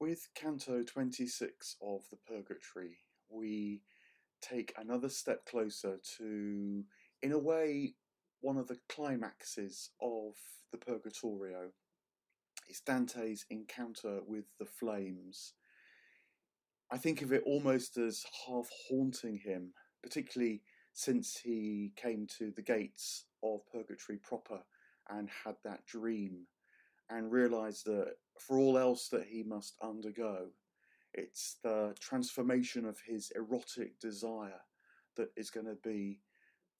With Canto 26 of the Purgatory, we take another step closer to, in a way, one of the climaxes of the Purgatorio. It's Dante's encounter with the flames. I think of it almost as half haunting him, particularly since he came to the gates of Purgatory proper and had that dream and realised that for all else that he must undergo, it's the transformation of his erotic desire that is going to be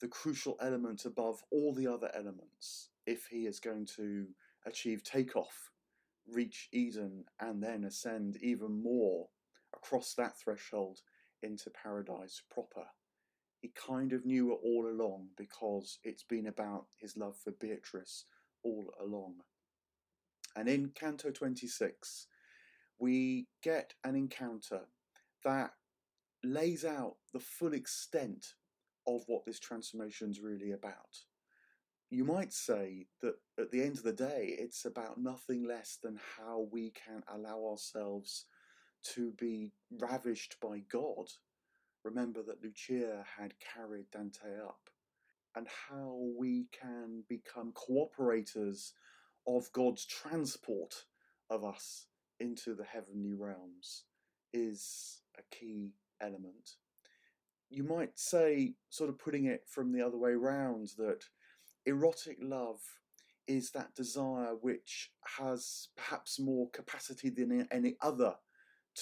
the crucial element above all the other elements if he is going to achieve takeoff, reach Eden, and then ascend even more across that threshold into paradise proper. He kind of knew it all along because it's been about his love for Beatrice all along. And in Canto 26, we get an encounter that lays out the full extent of what this transformation's really about. You might say that at the end of the day, it's about nothing less than how we can allow ourselves to be ravished by God. Remember that Lucia had carried Dante up, and how we can become cooperators of God's transport of us into the heavenly realms is a key element. You might say, sort of putting it from the other way round, that erotic love is that desire which has perhaps more capacity than any other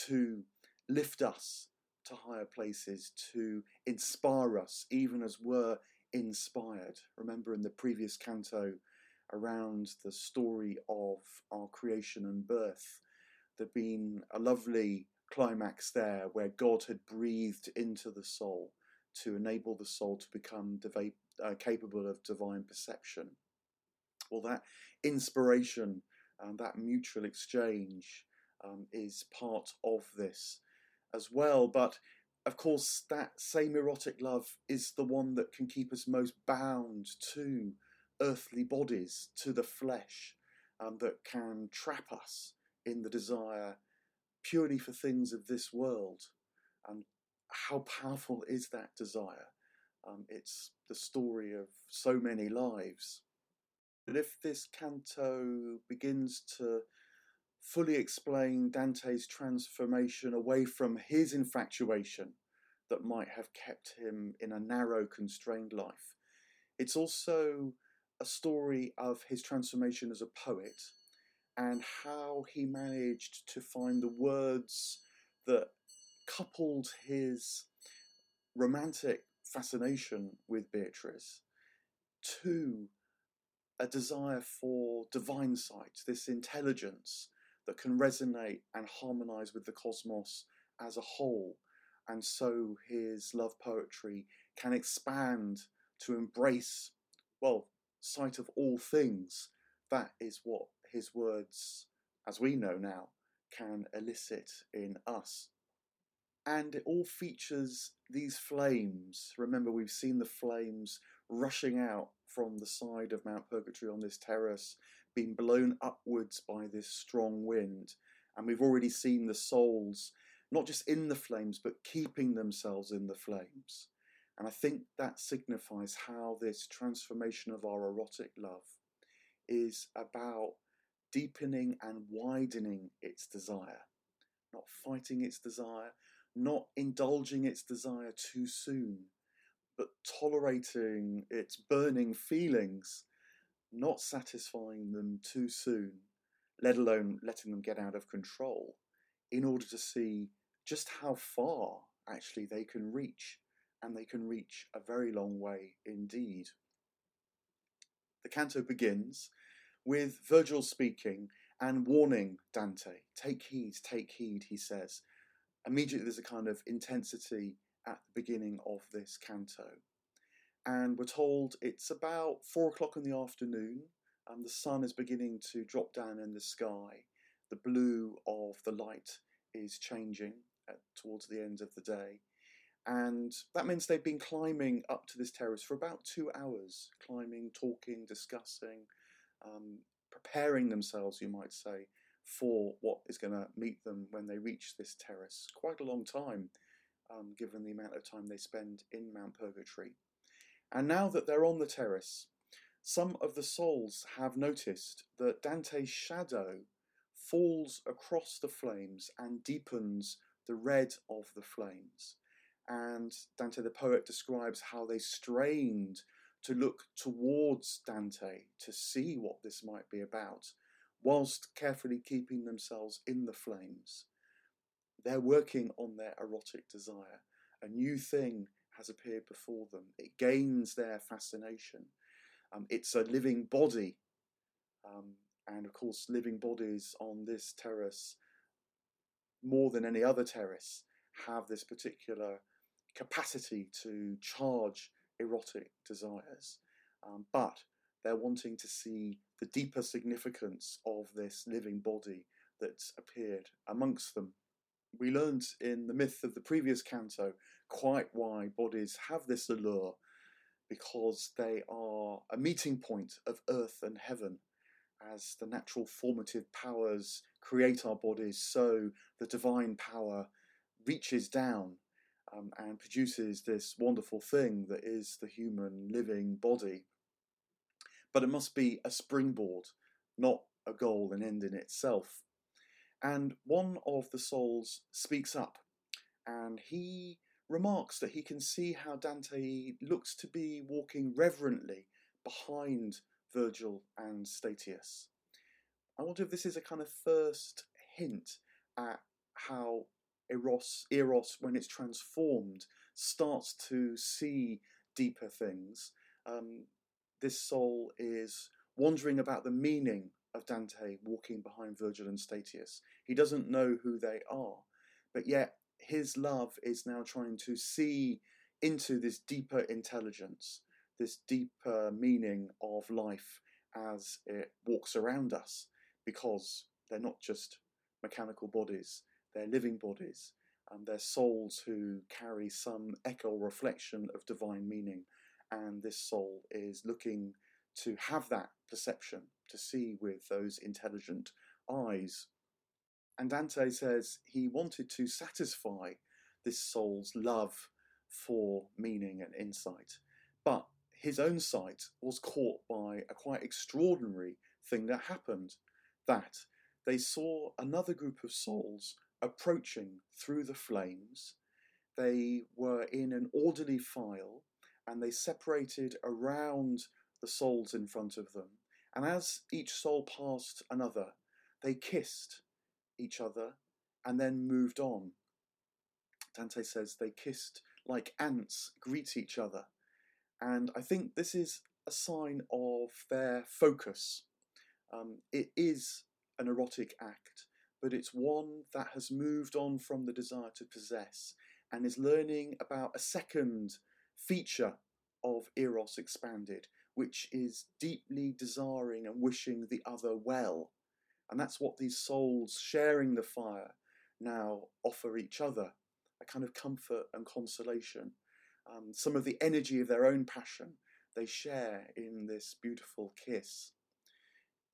to lift us to higher places, to inspire us, even as we're inspired. Remember in the previous canto, around the story of our creation and birth, there'd been a lovely climax there where God had breathed into the soul to enable the soul to become capable of divine perception. Well, that inspiration and that mutual exchange is part of this as well. But of course, that same erotic love is the one that can keep us most bound to earthly bodies, to the flesh, that can trap us in the desire purely for things of this world. And how powerful is that desire? It's the story of so many lives. But if this canto begins to fully explain Dante's transformation away from his infatuation that might have kept him in a narrow, constrained life, it's also a story of his transformation as a poet and how he managed to find the words that coupled his romantic fascination with Beatrice to a desire for divine sight, this intelligence that can resonate and harmonise with the cosmos as a whole. And so his love poetry can expand to embrace, well, sight of all things. That is what his words, as we know now, can elicit in us. And it all features these flames. Remember, we've seen the flames rushing out from the side of Mount Purgatory on this terrace, being blown upwards by this strong wind. And we've already seen the souls, not just in the flames, but keeping themselves in the flames. And I think that signifies how this transformation of our erotic love is about deepening and widening its desire, not fighting its desire, not indulging its desire too soon, but tolerating its burning feelings, not satisfying them too soon, let alone letting them get out of control, in order to see just how far actually they can reach. And they can reach a very long way indeed. The canto begins with Virgil speaking and warning Dante. Take heed, he says. Immediately there's a kind of intensity at the beginning of this canto. And we're told it's about 4 o'clock in the afternoon and the sun is beginning to drop down in the sky. The blue of the light is changing towards the end of the day. And that means they've been climbing up to this terrace for about 2 hours, climbing, talking, discussing, preparing themselves, you might say, for what is going to meet them when they reach this terrace. Quite a long time, given the amount of time they spend in Mount Purgatory. And now that they're on the terrace, some of the souls have noticed that Dante's shadow falls across the flames and deepens the red of the flames. And Dante the poet describes how they strained to look towards Dante to see what this might be about, whilst carefully keeping themselves in the flames. They're working on their erotic desire. A new thing has appeared before them. It gains their fascination. It's a living body, and of course living bodies on this terrace, more than any other terrace, have this particular capacity to charge erotic desires, but they're wanting to see the deeper significance of this living body that's appeared amongst them. We learned in the myth of the previous canto quite why bodies have this allure, because they are a meeting point of earth and heaven. As the natural formative powers create our bodies, so the divine power reaches down and produces this wonderful thing that is the human living body. But it must be a springboard, not a goal and end in itself. And one of the souls speaks up, and he remarks that he can see how Dante looks to be walking reverently behind Virgil and Statius. I wonder if this is a kind of first hint at how Eros, when it's transformed, starts to see deeper things. This soul is wondering about the meaning of Dante walking behind Virgil and Statius. He doesn't know who they are, but yet his love is now trying to see into this deeper intelligence, this deeper meaning of life as it walks around us, because they're not just mechanical bodies, they're living bodies, and they're souls who carry some echo or reflection of divine meaning. And this soul is looking to have that perception, to see with those intelligent eyes. And Dante says he wanted to satisfy this soul's love for meaning and insight, but his own sight was caught by a quite extraordinary thing that happened, that they saw another group of souls approaching through the flames. They were in an orderly file, and they separated around the souls in front of them. And as each soul passed another, they kissed each other and then moved on. Dante says they kissed like ants greet each other. And I think this is a sign of their focus. It is an erotic act, but it's one that has moved on from the desire to possess and is learning about a second feature of Eros expanded, which is deeply desiring and wishing the other well. And that's what these souls sharing the fire now offer each other, a kind of comfort and consolation. Some of the energy of their own passion they share in this beautiful kiss.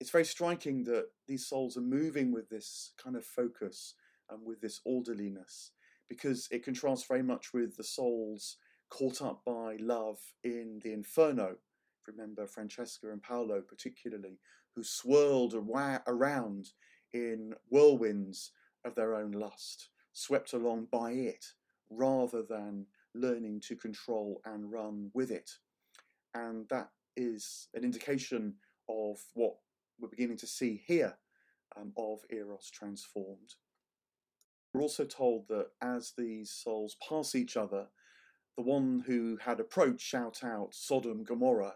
It's very striking that these souls are moving with this kind of focus and with this orderliness, because it contrasts very much with the souls caught up by love in the Inferno. Remember Francesca and Paolo particularly, who swirled around in whirlwinds of their own lust, swept along by it, rather than learning to control and run with it. And that is an indication of what we're beginning to see here, of Eros transformed. We're also told that as these souls pass each other, the one who had approached shout out Sodom, Gomorrah,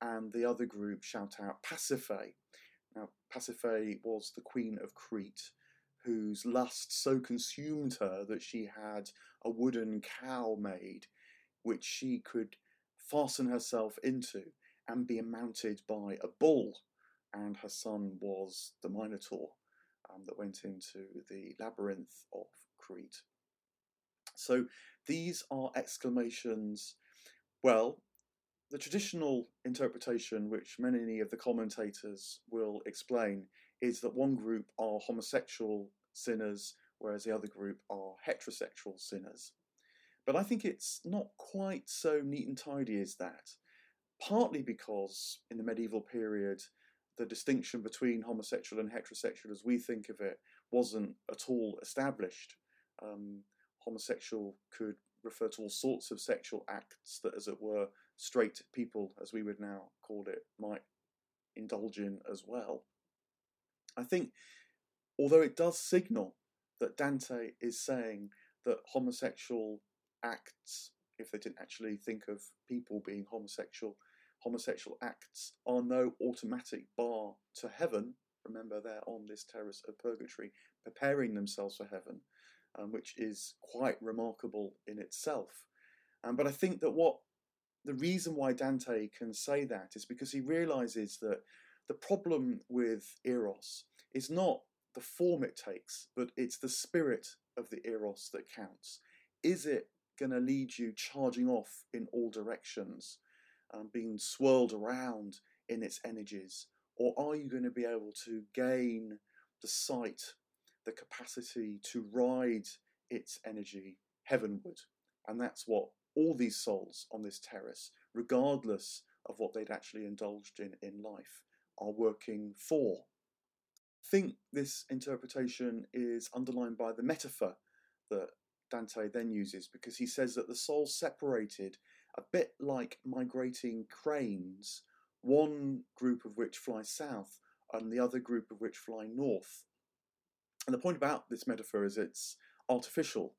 and the other group shout out Pasiphae. Now, Pasiphae was the queen of Crete, whose lust so consumed her that she had a wooden cow made, which she could fasten herself into and be mounted by a bull. And her son was the Minotaur, that went into the labyrinth of Crete. So these are exclamations. Well, the traditional interpretation, which many of the commentators will explain, is that one group are homosexual sinners, whereas the other group are heterosexual sinners. But I think it's not quite so neat and tidy as that, partly because in the medieval period, the distinction between homosexual and heterosexual as we think of it wasn't at all established. Homosexual could refer to all sorts of sexual acts that, as it were, straight people, as we would now call it, might indulge in as well. I think, although it does signal that Dante is saying that homosexual acts, if they didn't actually think of people being homosexual, homosexual acts are no automatic bar to heaven. Remember, they're on this terrace of purgatory, preparing themselves for heaven, which is quite remarkable in itself. But I think that the reason why Dante can say that is because he realises that the problem with Eros is not the form it takes, but it's the spirit of the Eros that counts. Is it going to lead you charging off in all directions, being swirled around in its energies? Or are you going to be able to gain the sight, the capacity to ride its energy heavenward? And that's what all these souls on this terrace, regardless of what they'd actually indulged in life, are working for. I think this interpretation is underlined by the metaphor that Dante then uses, because he says that the soul separated a bit like migrating cranes, one group of which fly south and the other group of which fly north. And the point about this metaphor is it's artificial.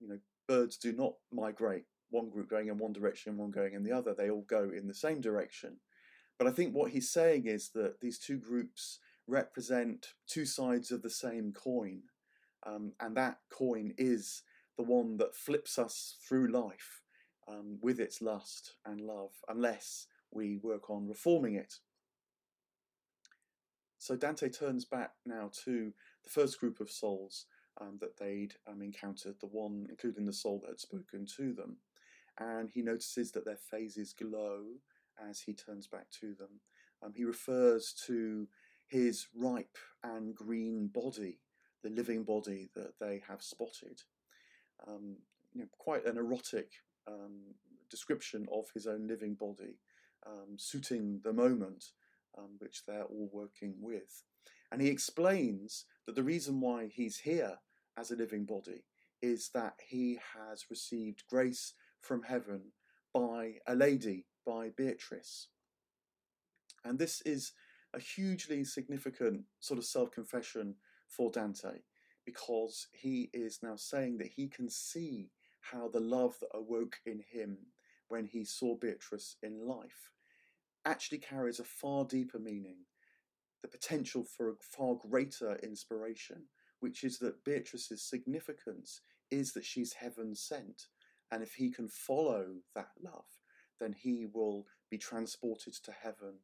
You know, birds do not migrate, one group going in one direction, one going in the other. They all go in the same direction. But I think what he's saying is that these two groups represent two sides of the same coin. And that coin is the one that flips us through life with its lust and love, unless we work on reforming it. So Dante turns back now to the first group of souls that they'd encountered, the one including the soul that had spoken to them. And he notices that their faces glow as he turns back to them. He refers to his ripe and green body, the living body that they have spotted. Quite an erotic description of his own living body, suiting the moment which they're all working with. And he explains that the reason why he's here as a living body is that he has received grace from heaven by a lady, by Beatrice. And this is a hugely significant sort of self-confession for Dante, because he is now saying that he can see how the love that awoke in him when he saw Beatrice in life actually carries a far deeper meaning, the potential for a far greater inspiration, which is that Beatrice's significance is that she's heaven sent. And if he can follow that love, then he will be transported to heaven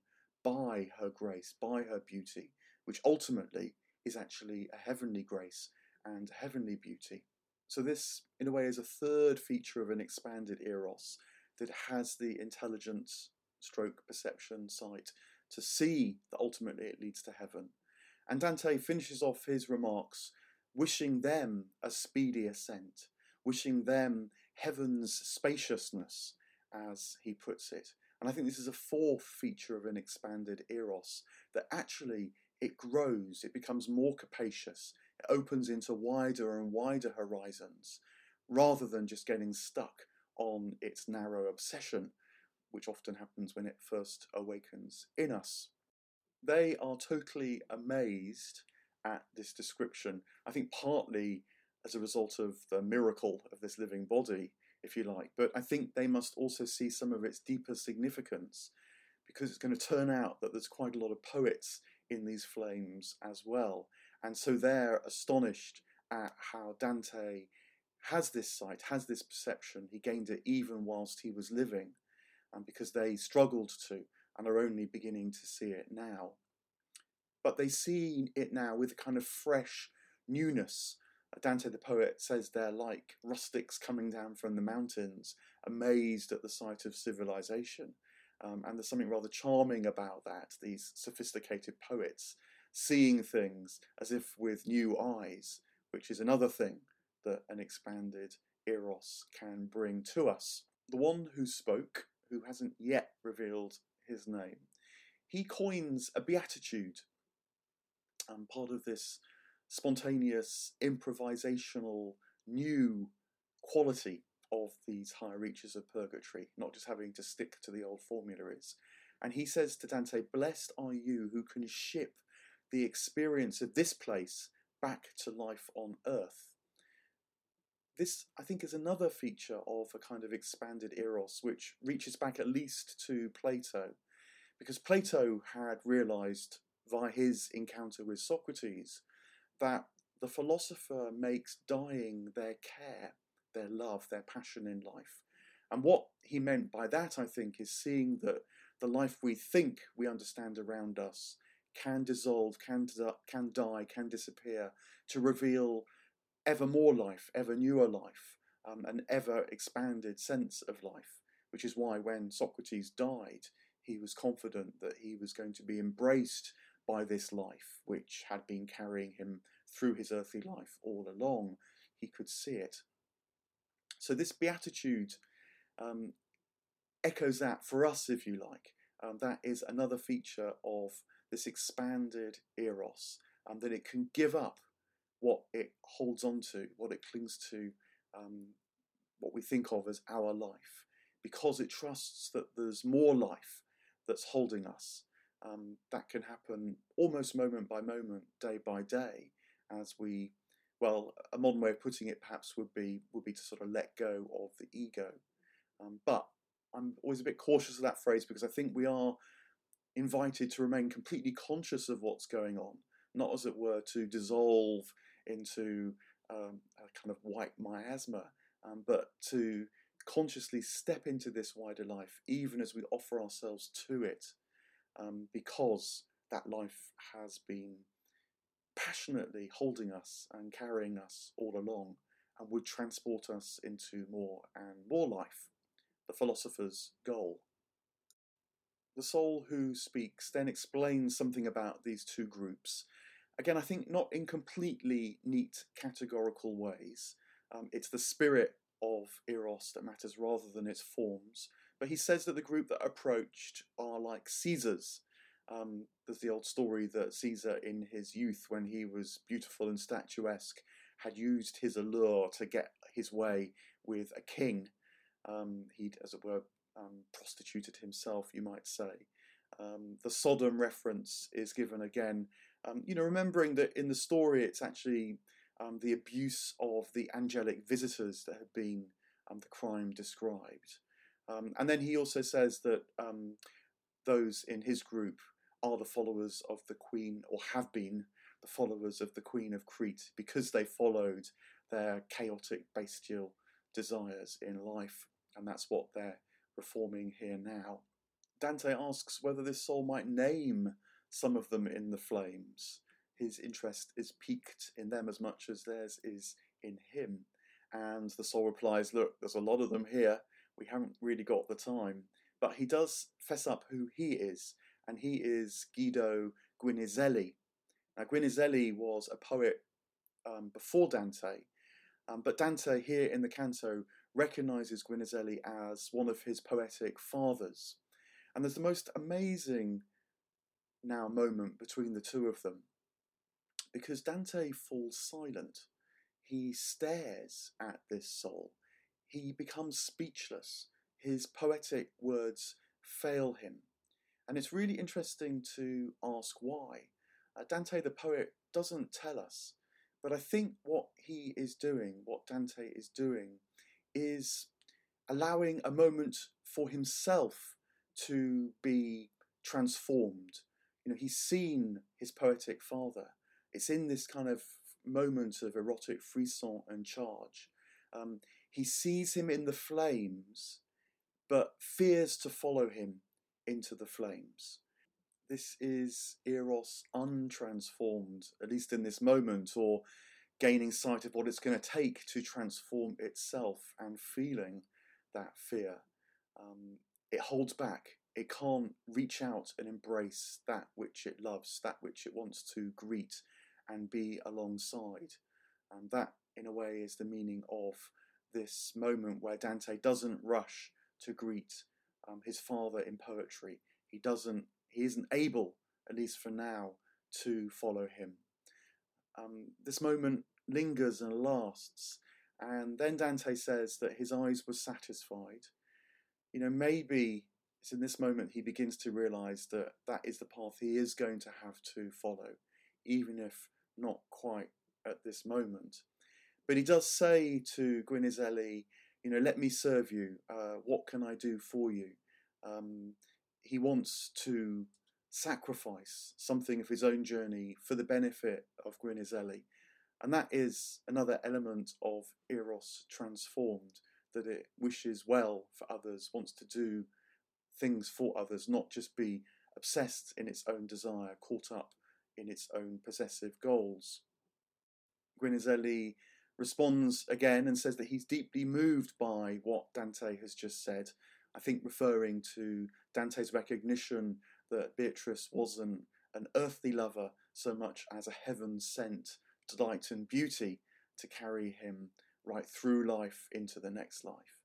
by her grace, by her beauty, which ultimately is actually a heavenly grace and heavenly beauty. So this, in a way, is a third feature of an expanded Eros that has the intelligence, stroke, perception, sight, to see that ultimately it leads to heaven. And Dante finishes off his remarks wishing them a speedy ascent, wishing them heaven's spaciousness, as he puts it. And I think this is a fourth feature of an expanded Eros, that actually it grows, it becomes more capacious, it opens into wider and wider horizons, rather than just getting stuck on its narrow obsession, which often happens when it first awakens in us. They are totally amazed at this description, I think partly as a result of the miracle of this living body, if you like, but I think they must also see some of its deeper significance, because it's going to turn out that there's quite a lot of poets in these flames as well. And so they're astonished at how Dante has this sight, has this perception. He gained it even whilst he was living, and because they struggled to and are only beginning to see it now. But they see it now with a kind of fresh newness. Dante the poet says they're like rustics coming down from the mountains, amazed at the sight of civilization. And there's something rather charming about that, these sophisticated poets seeing things as if with new eyes, which is another thing that an expanded eros can bring to us. The one who spoke, who hasn't yet revealed his name, he coins a beatitude. And part of this spontaneous, improvisational, new quality of these higher reaches of purgatory, not just having to stick to the old formularies. And he says to Dante, "Blessed are you who can ship the experience of this place back to life on earth." This, I think, is another feature of a kind of expanded eros, which reaches back at least to Plato, because Plato had realised via his encounter with Socrates that the philosopher makes dying their care, their love, their passion in life. And what he meant by that, I think, is seeing that the life we think we understand around us can dissolve, can die, can disappear, to reveal ever more life, ever newer life, an ever expanded sense of life, which is why when Socrates died, he was confident that he was going to be embraced by this life, which had been carrying him through his earthly life all along. He could see it. So this beatitude echoes that for us, if you like. That is another feature of this expanded eros, and that it can give up what it holds on to, what it clings to, what we think of as our life, because it trusts that there's more life that's holding us. That can happen almost moment by moment, day by day, as we, well, a modern way of putting it perhaps would be to sort of let go of the ego. But I'm always a bit cautious of that phrase, because I think we are invited to remain completely conscious of what's going on, not, as it were, to dissolve into a kind of white miasma, but to consciously step into this wider life, even as we offer ourselves to it, because that life has been passionately holding us and carrying us all along, and would transport us into more and more life, the philosopher's goal. The soul who speaks then explains something about these two groups. Again, I think not in completely neat, categorical ways. It's the spirit of eros that matters rather than its forms. But he says that the group that approached are like Caesars. There's the old story that Caesar, in his youth, when he was beautiful and statuesque, had used his allure to get his way with a king. He'd, as it were, prostituted himself, you might say. The Sodom reference is given again. Remembering that in the story, it's actually the abuse of the angelic visitors that had been the crime described. And then he also says that those in his group are the followers of the Queen, or have been the followers of the Queen of Crete, because they followed their chaotic, bestial desires in life, and that's what they're reforming here now. Dante asks whether this soul might name some of them in the flames. His interest is piqued in them as much as theirs is in him. And the soul replies, "Look, there's a lot of them here. We haven't really got the time." But he does fess up who he is, and he is Guido Guinizelli. Now, Guinizelli was a poet before Dante, but Dante here in the canto recognises Guinizelli as one of his poetic fathers. And there's the most amazing now moment between the two of them, because Dante falls silent. He stares at this soul. He becomes speechless. His poetic words fail him. And it's really interesting to ask why. Dante the poet doesn't tell us, but I think what Dante is doing, is allowing a moment for himself to be transformed. He's seen his poetic father. It's in this kind of moment of erotic frisson and charge. He sees him in the flames, but fears to follow him into the flames. This is eros untransformed, at least in this moment, or gaining sight of what it's going to take to transform itself and feeling that fear. It holds back. It can't reach out and embrace that which it loves, that which it wants to greet and be alongside. And that, in a way, is the meaning of this moment where Dante doesn't rush to greet his father in poetry. He isn't able, at least for now, to follow him. This moment lingers and lasts, and then Dante says that his eyes were satisfied. You know, maybe it's in this moment he begins to realise that that is the path he is going to have to follow, even if not quite at this moment. But he does say to Guinizelli, you know, let me serve you. What can I do for you? He wants to sacrifice something of his own journey for the benefit of Guinizelli. And that is another element of Eros transformed, that it wishes well for others, wants to do things for others, not just be obsessed in its own desire, caught up in its own possessive goals. Guinizelli responds again and says that he's deeply moved by what Dante has just said, I think referring to Dante's recognition that Beatrice wasn't an earthly lover so much as a heaven-sent delight and beauty to carry him right through life into the next life.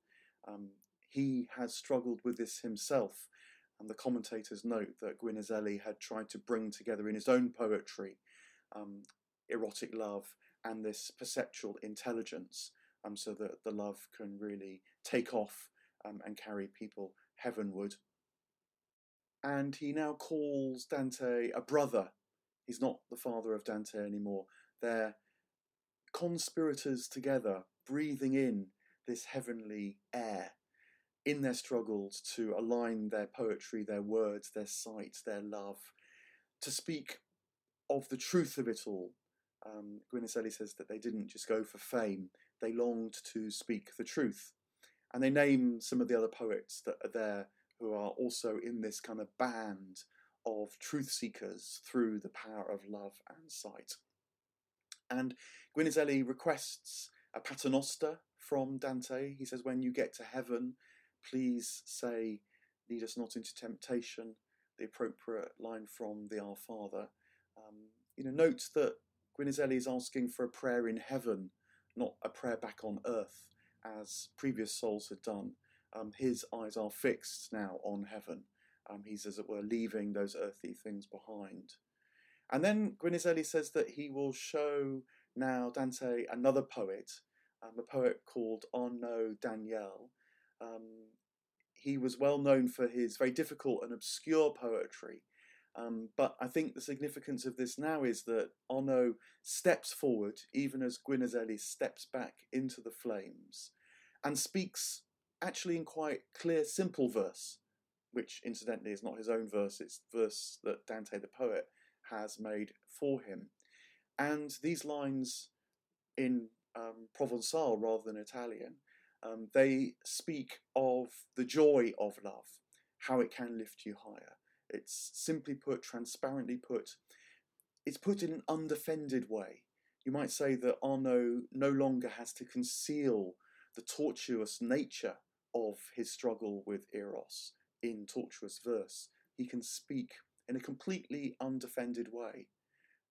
He has struggled with this himself, and the commentators note that Guinizelli had tried to bring together in his own poetry erotic love and this perceptual intelligence, so that the love can really take off and carry people heavenward. And he now calls Dante a brother. He's not the father of Dante anymore. They're conspirators together, breathing in this heavenly air in their struggles to align their poetry, their words, their sight, their love, to speak of the truth of it all. Guinizelli says that they didn't just go for fame, they longed to speak the truth. And they name some of the other poets that are there who are also in this kind of band of truth seekers through the power of love and sight. And Guinizelli requests a paternoster from Dante. He says, when you get to heaven, please say, lead us not into temptation, the appropriate line from the Our Father. You know, note that Guinizelli is asking for a prayer in heaven, not a prayer back on earth, as previous souls had done. His eyes are fixed now on heaven. He's, as it were, leaving those earthly things behind. And then Guinizelli says that he will show now Dante another poet, a poet called Arnaut Daniel. He was well known for his very difficult and obscure poetry. But I think the significance of this now is that Arnaut steps forward, even as Guinizelli steps back into the flames, and speaks actually in quite clear, simple verse, which incidentally is not his own verse, it's verse that Dante the poet has made for him. And these lines in Provençal rather than Italian, they speak of the joy of love, how it can lift you higher. It's simply put, transparently put. It's put in an undefended way. You might say that Arnaut no longer has to conceal the tortuous nature of his struggle with Eros in tortuous verse. He can speak in a completely undefended way.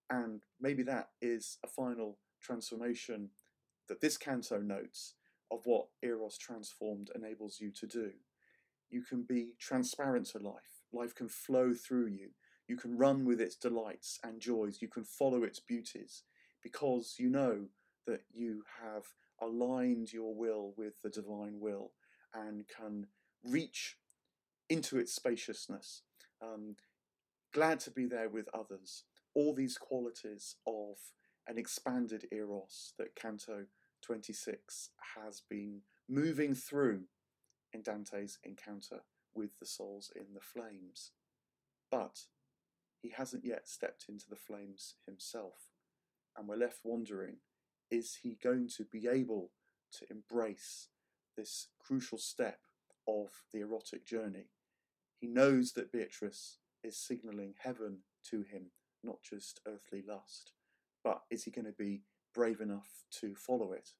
And maybe that is a final transformation that this canto notes of what Eros transformed enables you to do. You can be transparent to life. Life can flow through you. You can run with its delights and joys. You can follow its beauties because you know that you have aligned your will with the divine will and can reach into its spaciousness. Glad to be there with others. All these qualities of an expanded Eros that Canto 26 has been moving through in Dante's encounter with the souls in the flames. But he hasn't yet stepped into the flames himself, and we're left wondering, is he going to be able to embrace this crucial step of the erotic journey? He knows that Beatrice is signalling heaven to him, not just earthly lust, but is he going to be brave enough to follow it?